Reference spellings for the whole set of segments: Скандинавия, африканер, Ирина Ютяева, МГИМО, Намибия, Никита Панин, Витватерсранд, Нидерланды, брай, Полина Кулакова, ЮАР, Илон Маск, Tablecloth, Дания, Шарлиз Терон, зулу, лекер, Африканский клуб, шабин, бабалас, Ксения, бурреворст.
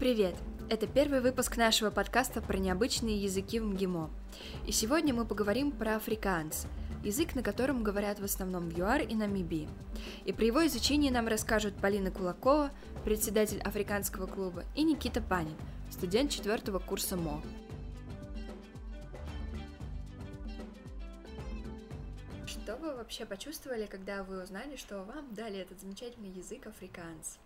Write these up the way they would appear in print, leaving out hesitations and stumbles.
Привет! Это первый выпуск нашего подкаста про необычные языки в МГИМО. И сегодня мы поговорим про африкаанс, язык, на котором говорят в основном в ЮАР и Намибии. И при его изучении нам расскажут Полина Кулакова, председатель Африканского клуба, и Никита Панин, студент 4-го курса МО. Что вы вообще почувствовали, когда вы узнали, что вам дали этот замечательный язык африкаанс?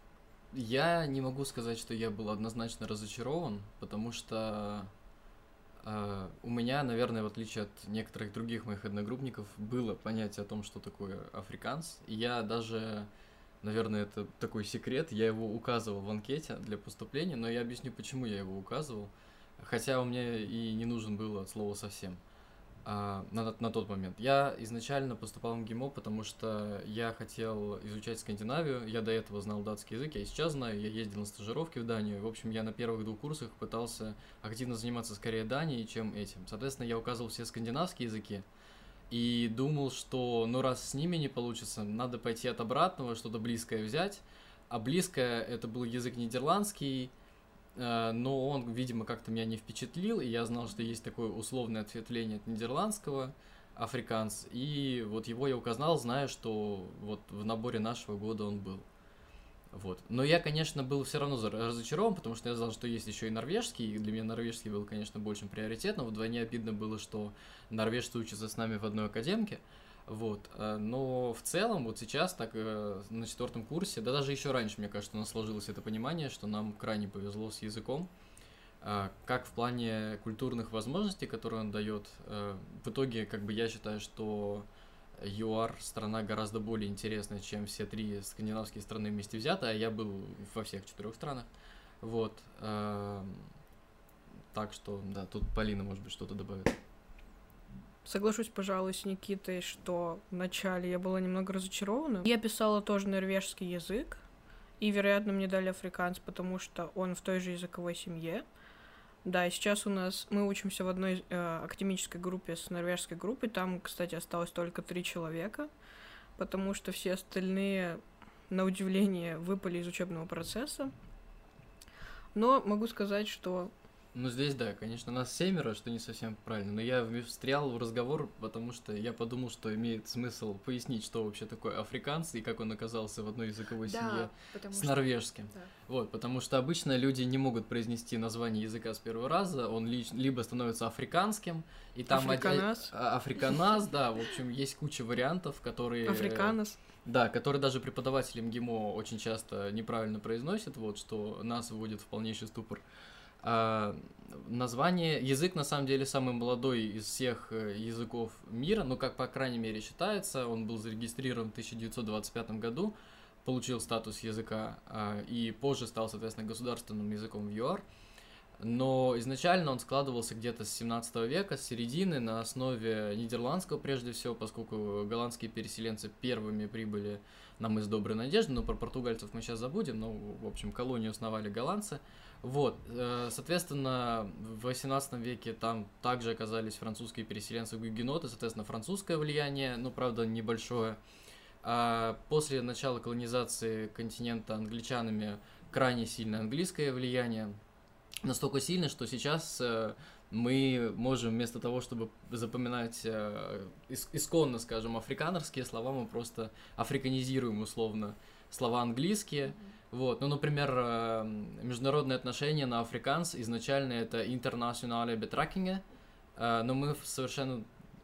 Я не могу сказать, что я был однозначно разочарован, потому что у меня, наверное, в отличие от некоторых других моих одногруппников, было понятие о том, что такое африкаанс. И я даже, наверное, это такой секрет, я его указывал в анкете для поступления, но я объясню, почему я его указывал, хотя у меня и не нужен был от слова совсем на тот момент. Я изначально поступал в МГИМО, потому что я хотел изучать Скандинавию, я до этого знал датский язык, я и сейчас знаю, я ездил на стажировки в Данию, в общем, я на первых 2 курсах пытался активно заниматься скорее Данией, чем этим. Соответственно, я указывал все скандинавские языки и думал, что, раз с ними не получится, надо пойти от обратного, что-то близкое взять, а близкое это был язык нидерландский, но он, видимо, как-то меня не впечатлил, и я знал, что есть такое условное ответвление от нидерландского, африкаанс, и вот его я указал, зная, что вот в наборе нашего года он был. Вот. Но я, конечно, был все равно разочарован, потому что я знал, что есть еще и норвежский, и для меня норвежский был, конечно, большим приоритетом, вдвойне обидно было, что норвежцы учатся с нами в одной академке. Вот, но в целом вот сейчас так на 4-м курсе, да даже еще раньше, мне кажется, у нас сложилось это понимание, что нам крайне повезло с языком, как в плане культурных возможностей, которые он дает. В итоге, как бы я считаю, что ЮАР страна гораздо более интересная, чем все 3 скандинавские страны вместе взятые, а я был во всех 4 странах. Вот, так что, да, тут Полина, может быть, что-то добавит. Соглашусь, пожалуй, с Никитой, что вначале я была немного разочарована. Я писала тоже норвежский язык, и, вероятно, мне дали африкаанс, потому что он в той же языковой семье. Да, и сейчас у нас мы учимся в одной академической группе с норвежской группой. Там, кстати, осталось только 3 человека, потому что все остальные, на удивление, выпали из учебного процесса. Но могу сказать, что... Ну, здесь, да, конечно, нас 7, что не совсем правильно, но я встрял в разговор, потому что я подумал, что имеет смысл пояснить, что вообще такое африкаанс и как он оказался в одной языковой семье с норвежским. Да. Вот, потому что обычно люди не могут произнести название языка с первого раза, он либо становится африканским, и там... Африканас, да, в общем, есть куча вариантов, которые... Африканас. Да, которые даже преподаватели МГИМО очень часто неправильно произносят, вот, что нас вводит в полнейший ступор. Название, язык на самом деле самый молодой из всех языков мира, ну как по крайней мере считается, он был зарегистрирован в 1925 году, получил статус языка и позже стал, соответственно, государственным языком в ЮАР, но изначально он складывался где-то с 17 века, с середины, на основе нидерландского прежде всего, поскольку голландские переселенцы первыми прибыли на мыс Доброй Надежды, но про португальцев мы сейчас забудем, но, в общем, колонию основали голландцы. Вот, соответственно, в 18 веке там также оказались французские переселенцы-гугеноты, соответственно, французское влияние, но, правда, небольшое. После начала колонизации континента англичанами крайне сильное английское влияние, настолько сильно, что сейчас мы можем вместо того, чтобы запоминать исконно, скажем, африканерские слова, мы просто африканизируем условно слова английские. Вот, ну, например, международные отношения на африкаанс изначально это «internationale betrekkingen», но мы совершенно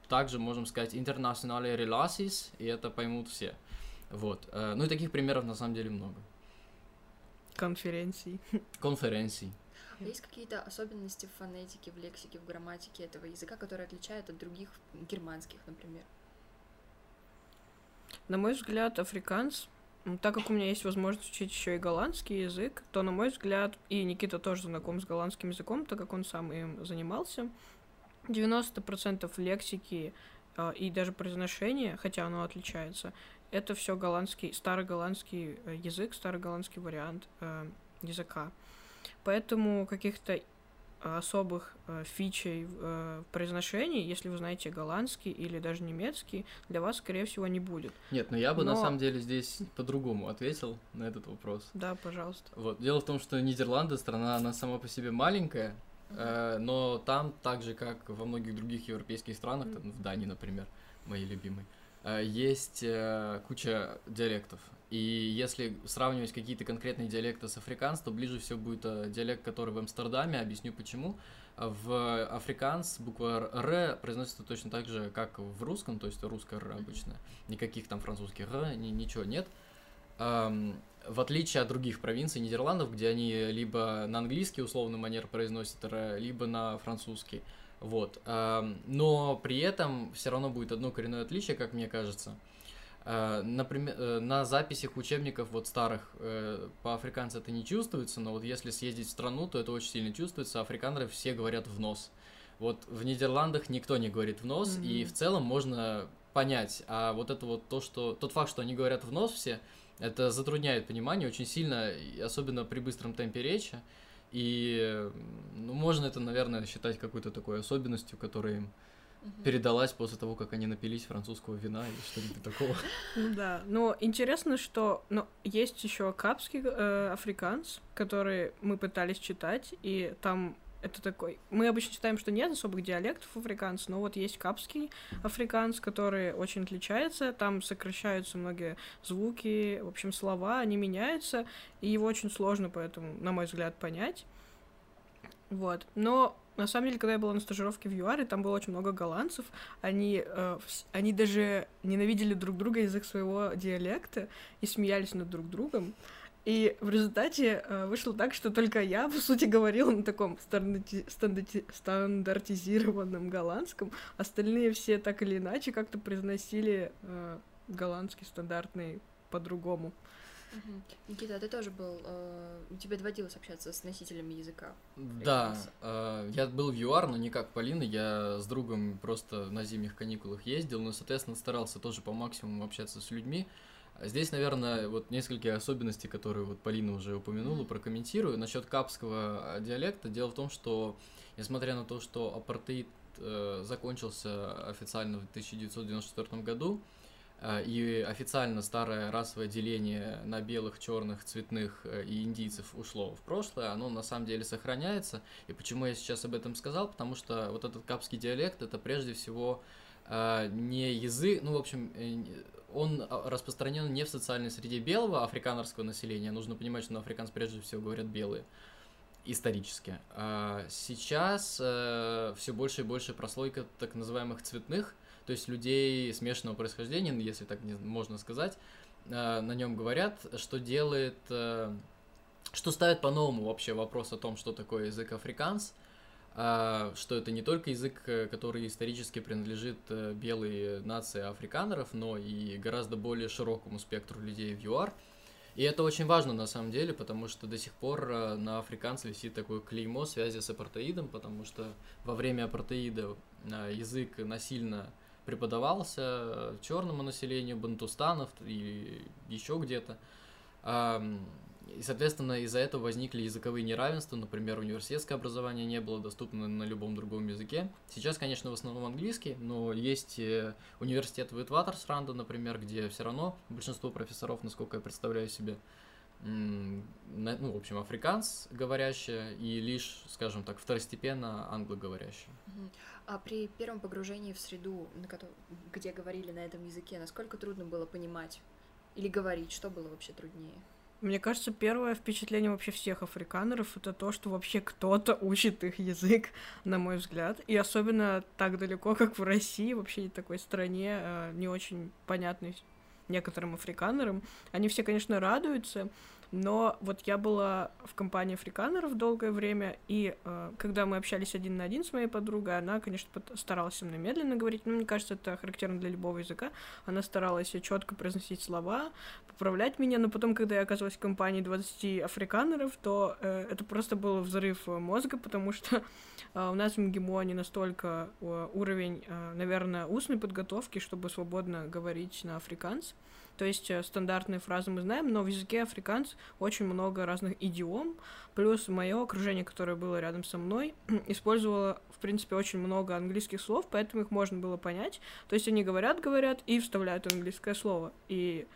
также можем сказать «internationale relaties», и это поймут все. Вот, ну и таких примеров на самом деле много. Конференций. Есть какие-то особенности в фонетике, в лексике, в грамматике этого языка, которые отличают от других германских, например? На мой взгляд, африкаанс... Так как у меня есть возможность учить еще и голландский язык, то, на мой взгляд, и Никита тоже знаком с голландским языком, так как он сам им занимался, 90% лексики и даже произношения, хотя оно отличается, это все голландский, староголландский язык, староголландский вариант языка. Поэтому каких-то особых фичей в произношении, если вы знаете голландский или даже немецкий, для вас, скорее всего, не будет. Нет, но я бы на самом деле здесь по-другому ответил на этот вопрос. Да, пожалуйста. Вот. Дело в том, что Нидерланды, страна, она сама по себе маленькая, но там, так же, как во многих других европейских странах, там, в Дании, например, моей любимой, есть куча диалектов. И если сравнивать какие-то конкретные диалекты с африкаанс, то ближе всего будет диалект, который в Амстердаме, объясню почему. В африкаанс буква «р» произносится точно так же, как в русском, то есть русское «р» обычно. Никаких там французских «р», ничего нет. В отличие от других провинций Нидерландов, где они либо на английский условный манер произносят «р», либо на французский. Вот. Но при этом все равно будет одно коренное отличие, как мне кажется. Например, на записях учебников вот старых по африкаанс это не чувствуется, но вот если съездить в страну, то это очень сильно чувствуется. Африканеры все говорят в нос. Вот в Нидерландах никто не говорит в нос, и в целом можно понять. А вот это вот то, что тот факт, что они говорят в нос все, это затрудняет понимание очень сильно, особенно при быстром темпе речи. И ну, можно это, наверное, считать какой-то такой особенностью, которая им передалась после того, как они напились французского вина или что-нибудь такого. Ну да, но интересно, что есть еще капский африкаанс, который мы пытались читать, и там это такой... Мы обычно считаем, что нет особых диалектов африкаанс, но вот есть капский африкаанс, который очень отличается, там сокращаются многие звуки, в общем, слова, они меняются, и его очень сложно, поэтому, на мой взгляд, понять. Вот, но... На самом деле, когда я была на стажировке в ЮАР, там было очень много голландцев, они даже ненавидели друг друга из-за своего диалекта и смеялись над друг другом. И в результате вышло так, что только я, по сути, говорила на таком стандартизированном голландском, остальные все так или иначе как-то произносили голландский стандартный по-другому. Никита, а ты тоже был... тебе доводилось общаться с носителями языка? Да, я был в ЮАР, но не как Полина, я с другом просто на зимних каникулах ездил, но, соответственно, старался тоже по максимуму общаться с людьми. Здесь, наверное, вот несколько особенностей, которые вот Полина уже упомянула, прокомментирую. Насчет капского диалекта. Дело в том, что, несмотря на то, что апартеид закончился официально в 1994 году, и официально старое расовое деление на белых, черных, цветных и индийцев ушло в прошлое, оно на самом деле сохраняется. И почему я сейчас об этом сказал? Потому что вот этот капский диалект, это прежде всего не язык, ну, в общем, он распространен не в социальной среде белого африканерского населения. Нужно понимать, что на африкаанс прежде всего говорят белые. Исторически. Сейчас все больше и больше прослойка так называемых цветных, то есть людей смешанного происхождения, если так можно сказать, на нем говорят, что делает, что ставит по-новому вообще вопрос о том, что такое язык африкаанс, что это не только язык, который исторически принадлежит белой нации африканеров, но и гораздо более широкому спектру людей в ЮАР. И это очень важно на самом деле, потому что до сих пор на африкаанс висит такое клеймо связи с апартеидом, потому что во время апартеида язык насильно преподавался черному населению, бантустанов и еще где-то. И, соответственно, из-за этого возникли языковые неравенства. Например, университетское образование не было доступно на любом другом языке. Сейчас, конечно, в основном английский, но есть университет Витватерсранда, например, где все равно большинство профессоров, насколько я представляю себе, ну, в общем, африкаанс говорящие и лишь, скажем так, второстепенно англоговорящие. А при первом погружении в среду, где говорили на этом языке, насколько трудно было понимать или говорить, что было вообще труднее? Мне кажется, первое впечатление вообще всех африканеров — это то, что вообще кто-то учит их язык, на мой взгляд. И особенно так далеко, как в России, вообще в такой стране, не очень понятной некоторым африканерам. Они все, конечно, радуются, но вот я была в компании африканеров долгое время, и когда мы общались один на один с моей подругой, она, конечно, старалась со мной медленно говорить, но мне кажется, это характерно для любого языка. Она старалась четко произносить слова, поправлять меня, но потом, когда я оказалась в компании 20 африканеров, то это просто был взрыв мозга, потому что у нас в МГИМО не настолько уровень, наверное, устной подготовки, чтобы свободно говорить на африкаанс. То есть стандартные фразы мы знаем, но в языке африкаанс очень много разных идиом. Плюс мое окружение, которое было рядом со мной, использовало, в принципе, очень много английских слов, поэтому их можно было понять. То есть они говорят и вставляют английское слово. И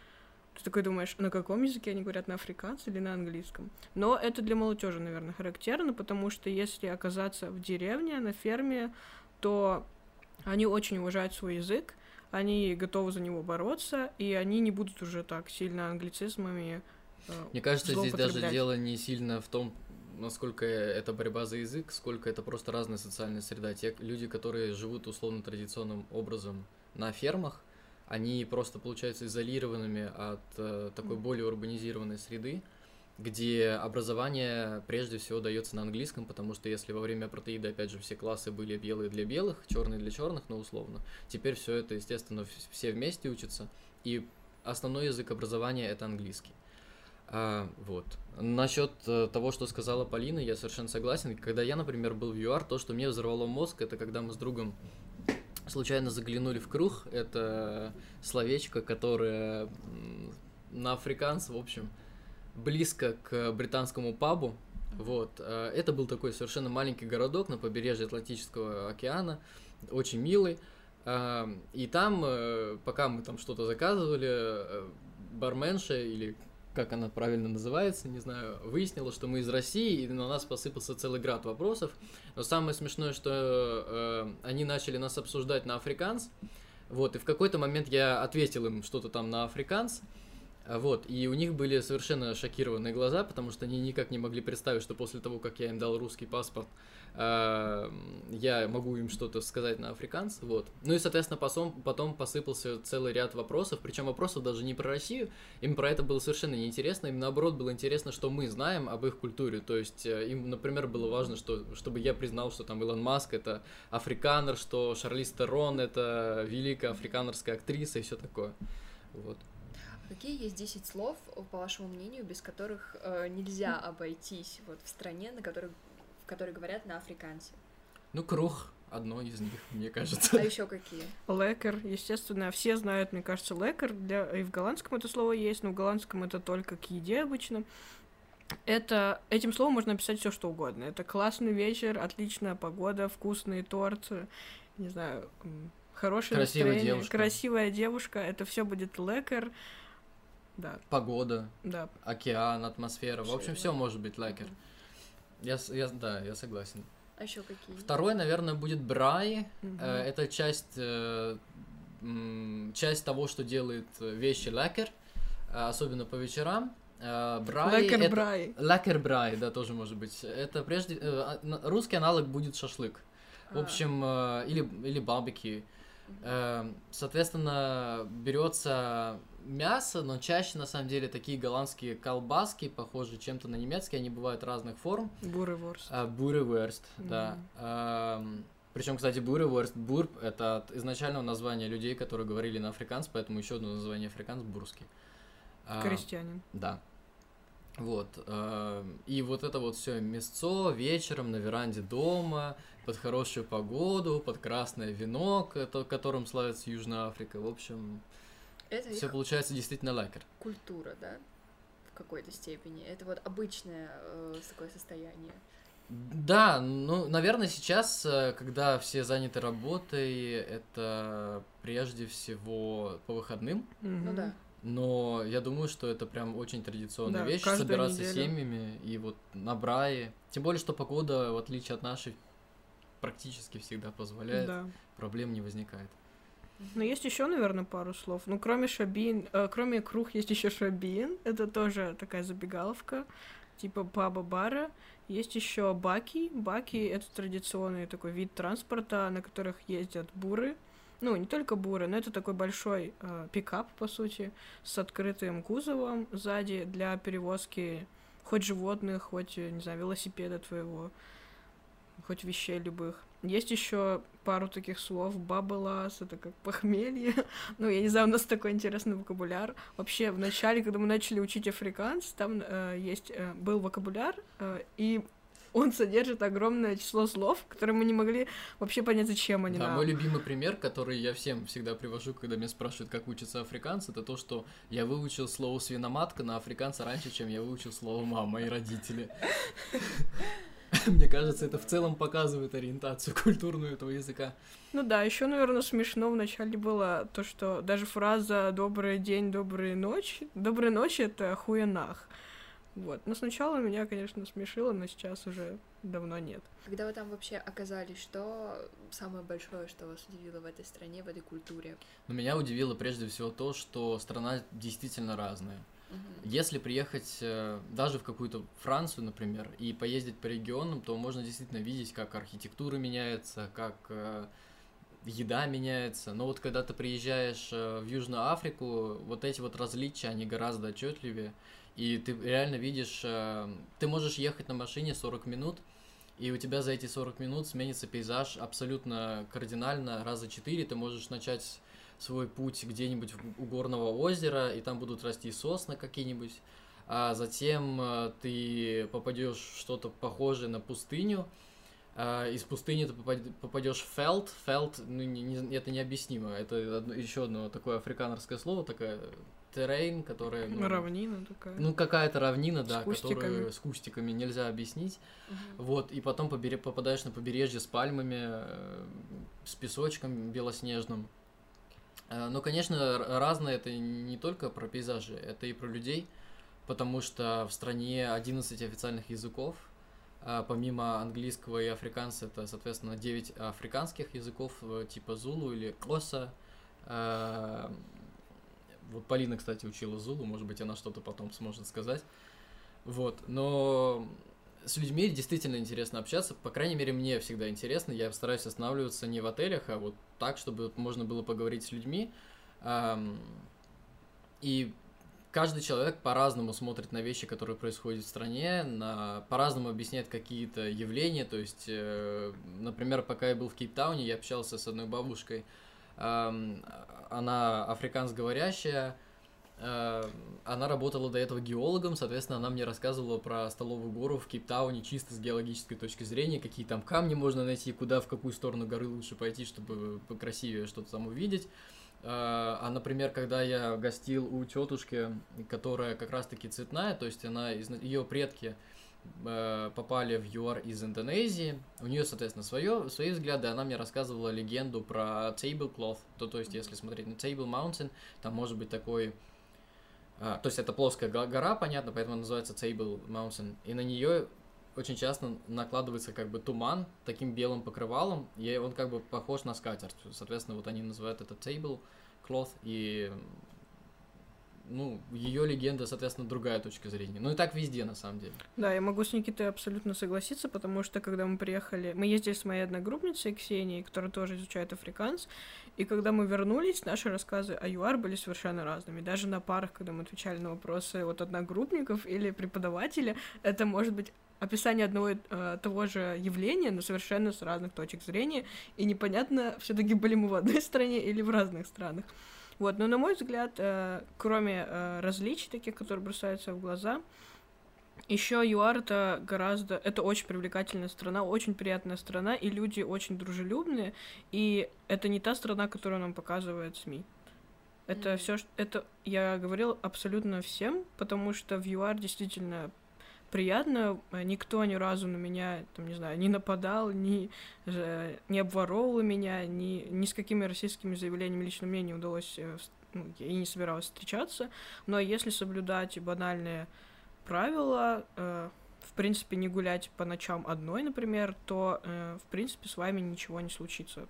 ты такой думаешь, на каком языке они говорят, на африкаанс или на английском? Но это для молодежи, наверное, характерно, потому что если оказаться в деревне, на ферме, то они очень уважают свой язык, они готовы за него бороться, и они не будут уже так сильно англицизмами злоупотреблять. Мне кажется, здесь даже дело не сильно в том, насколько это борьба за язык, сколько это просто разная социальная среда. Те люди, которые живут условно традиционным образом на фермах, они просто получаются изолированными от такой более урбанизированной среды, где образование прежде всего дается на английском, потому что если во время апартеида, опять же, все классы были белые для белых, черные для черных, но условно, теперь все это, естественно, все вместе учатся, и основной язык образования — это английский. Вот. Насчет того, что сказала Полина, я совершенно согласен. Когда я, например, был в ЮАР, то, что мне взорвало мозг, это когда мы с другом случайно заглянули в круг, это словечко, которое на африкаанс, в общем, близко к британскому пабу. Вот. Это был такой совершенно маленький городок на побережье Атлантического океана, очень милый. И там, пока мы там что-то заказывали, барменша, или как она правильно называется, не знаю, выяснила, что мы из России, и на нас посыпался целый град вопросов. Но самое смешное, что они начали нас обсуждать на африкаанс. Вот, и в какой-то момент я ответил им что-то там на африкаанс. Вот, и у них были совершенно шокированные глаза, потому что они никак не могли представить, что после того, как я им дал русский паспорт, я могу им что-то сказать на африкаанс, вот. Ну и, соответственно, потом посыпался целый ряд вопросов, причем вопросов даже не про Россию, им про это было совершенно неинтересно, им, наоборот, было интересно, что мы знаем об их культуре, то есть им, например, было важно, чтобы я признал, что там Илон Маск — это африканер, что Шарлиз Терон — это великая африканерская актриса и все такое, вот. Какие есть 10 слов, по вашему мнению, без которых нельзя обойтись вот в стране, в которой говорят на африкаансе? Ну, круг одно из них, мне кажется. А еще какие? Лекер, естественно, все знают, мне кажется, лекер. И в голландском это слово есть, но в голландском это только к еде обычно. Этим словом можно описать все, что угодно. Это классный вечер, отличная погода, вкусный торт, не знаю, хорошее настроение, красивая девушка. Это все будет лекер. Да. Погода, да. Океан, атмосфера. Вообще, в общем, да. Все может быть лакер. Я согласен. А еще какие? Второй, наверное, будет брай. Угу. Это часть того, что делает вещи лакер, особенно по вечерам. Брай. Лакер брай, да, тоже может быть. Это прежде русский аналог будет шашлык. В общем, или барбекю. Соответственно, берется мясо, но чаще, на самом деле, такие голландские колбаски, похожие чем-то на немецкие, они бывают разных форм. Бурреворст. Бурреворст, да. Причем, кстати, бурреворст, бурб — это от изначального названия людей, которые говорили на африкаанс, поэтому еще одно название африкаанс — бурский. Крестьянин. Да. Вот. И вот это вот все мясцо вечером на веранде дома, под хорошую погоду, под красное вино, которым славится Южная Африка. В общем, это все получается действительно лакер. Культура, да, в какой-то степени. Это вот обычное такое состояние. Да, ну, наверное, сейчас, когда все заняты работой, это прежде всего по выходным. Ну да. Но я думаю, что это прям очень традиционная вещь, собираться с семьями и вот на брае. Тем более, что погода, в отличие от нашей, практически всегда позволяет, проблем не возникает. Но есть еще, наверное, пару слов. Ну, кроме шабин, кроме круг, есть еще шабин. Это тоже такая забегаловка, типа паба-бара. Есть еще баки. Баки — это традиционный такой вид транспорта, на которых ездят буры. Ну, не только буры, но это такой большой пикап, по сути, с открытым кузовом сзади для перевозки хоть животных, хоть, не знаю, велосипеда твоего, хоть вещей любых. Есть еще пару таких слов. Бабалас — это как похмелье. Ну, я не знаю, у нас такой интересный вокабуляр. Вообще, в начале, когда мы начали учить африкаанс, там был вокабуляр, и он содержит огромное число слов, которые мы не могли вообще понять, зачем они нам. Мой любимый пример, который я всем всегда привожу, когда меня спрашивают, как учатся африканцы, это то, что я выучил слово «свиноматка» на африканца раньше, чем я выучил слово «мама», мои родители. Мне кажется, это в целом показывает ориентацию культурную этого языка. Ну да, еще, наверное, смешно вначале было то, что даже фраза «добрый день, доброй ночи», «доброй ночи» — это «хуенах». Вот. Но сначала меня, конечно, смешило, но сейчас уже давно нет. Когда вы там вообще оказались, что самое большое, что вас удивило в этой стране, в этой культуре? Ну, меня удивило прежде всего то, что страна действительно разная. Если приехать даже в какую-то Францию, например, и поездить по регионам, то можно действительно видеть, как архитектура меняется, как еда меняется. Но вот когда ты приезжаешь в Южную Африку, вот эти вот различия, они гораздо отчетливее. И ты реально видишь, ты можешь ехать на машине 40 минут, и у тебя за эти 40 минут сменится пейзаж абсолютно кардинально, раза 4 ты можешь начать свой путь где-нибудь у горного озера, и там будут расти сосны какие-нибудь, а затем ты попадешь в что-то похожее на пустыню, из пустыни ты попадешь в фелт, ну, это необъяснимо, это еще одно такое африканское слово, такая террейн, которая... Ну, равнина такая. Ну, какая-то равнина, да, которую с кустиками нельзя объяснить, вот, и потом попадаешь на побережье с пальмами, с песочком белоснежным. Но, конечно, разное это не только про пейзажи, это и про людей, потому что в стране 11 официальных языков, помимо английского и африканца, это, соответственно, 9 африканских языков, типа зулу или коса. Вот Полина, кстати, учила зулу, может быть, она что-то потом сможет сказать. Вот, но... С людьми действительно интересно общаться, по крайней мере, мне всегда интересно, я стараюсь останавливаться не в отелях, а вот так, чтобы можно было поговорить с людьми, и каждый человек по-разному смотрит на вещи, которые происходят в стране, по-разному объясняет какие-то явления, то есть, например, пока я был в Кейптауне, я общался с одной бабушкой, она африкансговорящая, она работала до этого геологом, соответственно, она мне рассказывала про столовую гору в Кейптауне чисто с геологической точки зрения, какие там камни можно найти, куда, в какую сторону горы лучше пойти, чтобы покрасивее что-то там увидеть. А, например, когда я гостил у тетушки, которая как раз-таки цветная, то есть она, ее предки попали в ЮАР из Индонезии, у нее, соответственно, свои взгляды, она мне рассказывала легенду про Tablecloth, то есть если смотреть на Table Mountain, там может быть такой... То есть это плоская гора, понятно, поэтому она называется Table Mountain. И на нее очень часто накладывается как бы туман таким белым покрывалом, и он как бы похож на скатерть. Соответственно, вот они называют это Tablecloth, и ну, ее легенда, соответственно, другая точка зрения. Ну и так везде, на самом деле. Да, я могу с Никитой абсолютно согласиться, потому что, когда мы приехали, мы ездили с моей одногруппницей Ксенией, которая тоже изучает африканс, и когда мы вернулись, наши рассказы о ЮАР были совершенно разными. Даже на парах, когда мы отвечали на вопросы от одногруппников или преподавателя, это может быть описание одного и того же явления, но совершенно с разных точек зрения, и непонятно, все-таки были мы в одной стране или в разных странах. Вот, но на мой взгляд, кроме различий таких, которые бросаются в глаза, еще ЮАР это очень привлекательная страна, очень приятная страна, и люди очень дружелюбные, и это не та страна, которую нам показывают СМИ. Это все, это я говорила абсолютно всем, потому что в ЮАР действительно приятно, никто ни разу на меня, там, не знаю, не нападал, не обворовывал меня, ни с какими российскими заявлениями лично мне не удалось, ну, я и не собиралась встречаться, но если соблюдать банальные правила, в принципе, не гулять по ночам одной, например, то, в принципе, с вами ничего не случится,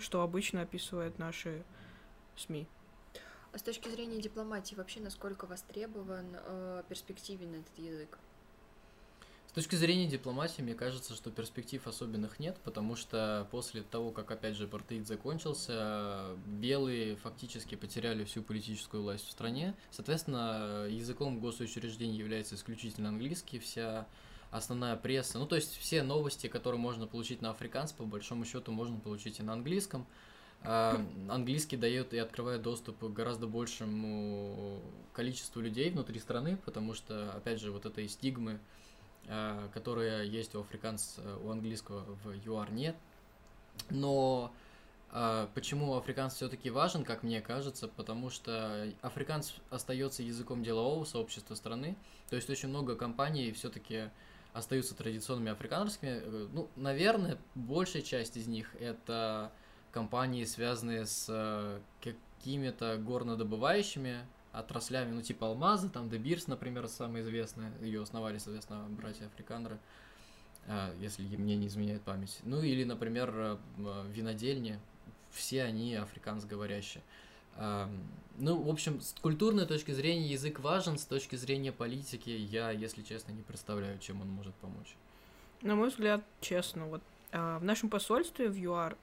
что обычно описывают наши СМИ. А с точки зрения дипломатии вообще, насколько востребован, перспективен этот язык? С точки зрения дипломатии, мне кажется, что перспектив особенных нет, потому что после того, как, опять же, апартеид закончился, белые фактически потеряли всю политическую власть в стране. Соответственно, языком госучреждений является исключительно английский, вся основная пресса. Ну, то есть все новости, которые можно получить на африканском, по большому счету, можно получить и на английском. Английский дает и открывает доступ к гораздо большему количеству людей внутри страны, потому что, опять же, вот этой стигмы которая есть у африканс, у английского в ЮАР нет. Но почему африканс все-таки важен, как мне кажется, потому что африканс остается языком делового сообщества страны, то есть очень много компаний все-таки остаются традиционными африканскими. Ну, наверное, большая часть из них это компании, связанные с какими-то горнодобывающими отраслями, ну, типа алмазы, там, Де Бирс, например, самая известная, ее основали, соответственно, братья африканеры, если мне не изменяет память. Ну, или, например, винодельни, все они африкансговорящие. Ну, в общем, с культурной точки зрения язык важен, с точки зрения политики я, если честно, не представляю, чем он может помочь. На мой взгляд, честно, вот в нашем посольстве в ЮАР,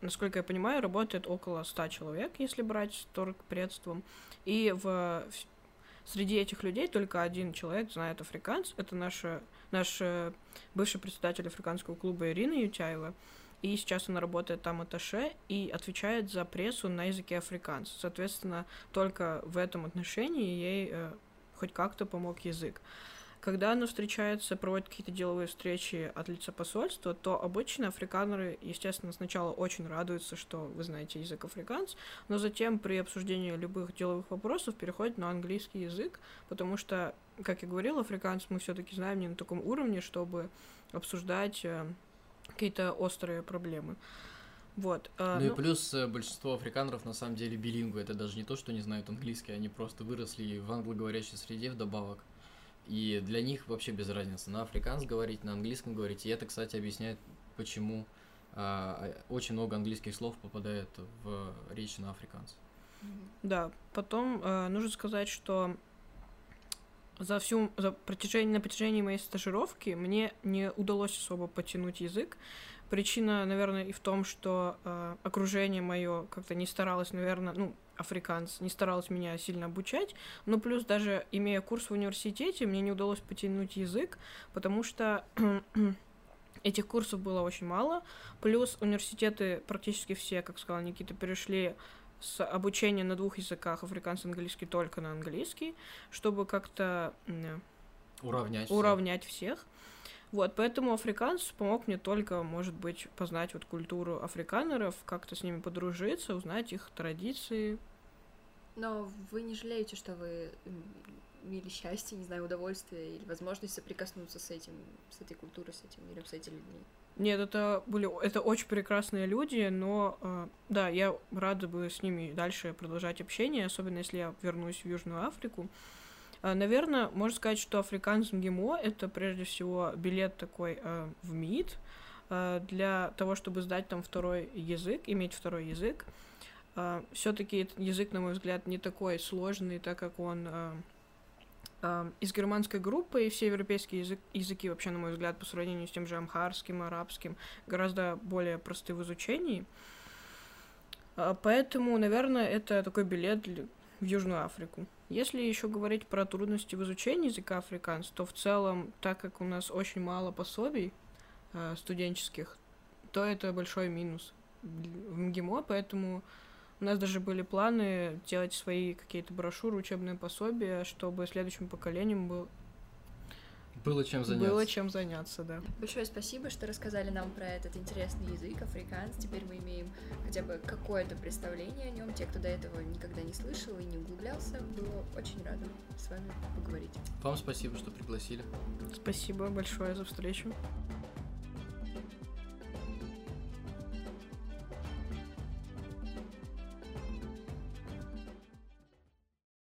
насколько я понимаю, работает около 100 человек, если брать торгпредством. И среди этих людей только один человек знает африканс. Это наш бывший председатель Африканского клуба Ирина Ютяева. И сейчас она работает там атташе и отвечает за прессу на языке африканс. Соответственно, только в этом отношении ей хоть как-то помог язык. Когда она встречается, проводит какие-то деловые встречи от лица посольства, то обычно африканеры, естественно, сначала очень радуются, что вы знаете язык африканс, но затем при обсуждении любых деловых вопросов переходят на английский язык, потому что, как я говорила, африканс мы все-таки знаем не на таком уровне, чтобы обсуждать какие-то острые проблемы. Вот. Ну и плюс большинство африканеров на самом деле билингвы, это даже не то, что не знают английский, они просто выросли в англоговорящей среде вдобавок. И для них вообще без разницы, на африканс говорить, на английском говорить. И это, кстати, объясняет, почему очень много английских слов попадает в речь на африканс. Да, потом нужно сказать, что на протяжении моей стажировки мне не удалось особо потянуть язык. Причина, наверное, и в том, что окружение мое как-то не старалось, наверное, ну, африканс не старалась меня сильно обучать, но плюс даже имея курс в университете, мне не удалось потянуть язык, потому что этих курсов было очень мало, плюс университеты практически все, как сказал Никита, перешли с обучения на двух языках, африканс и английский, только на английский, чтобы как-то уравнять всех. Вот, поэтому африканс помог мне только, может быть, познать вот культуру африканеров, как-то с ними подружиться, узнать их традиции. Но вы не жалеете, что вы имели счастье, не знаю, удовольствие или возможность соприкоснуться с этим, с этой культурой, с этим миром, с этими людьми? Нет, это очень прекрасные люди, но да, я рада бы с ними дальше продолжать общение, особенно если я вернусь в Южную Африку. Наверное, можно сказать, что африканс МГИМО — это прежде всего билет такой в МИД для того, чтобы сдать там второй язык, иметь второй язык. Все-таки этот язык, на мой взгляд, не такой сложный, так как он из германской группы, и все европейские языки вообще, на мой взгляд, по сравнению с тем же амхарским, арабским, гораздо более просты в изучении. Поэтому, наверное, это такой билет в Южную Африку. Если еще говорить про трудности в изучении языка африканс, то в целом, так как у нас очень мало пособий студенческих, то это большой минус в МГИМО, поэтому у нас даже были планы делать свои какие-то брошюры, учебные пособия, чтобы следующим поколением было чем заняться. Было чем заняться, да. Большое спасибо, что рассказали нам про этот интересный язык, африканс. Теперь мы имеем хотя бы какое-то представление о нем. Те, кто до этого никогда не слышал и не углублялся, было очень рада с вами поговорить. Вам спасибо, что пригласили. Спасибо большое за встречу.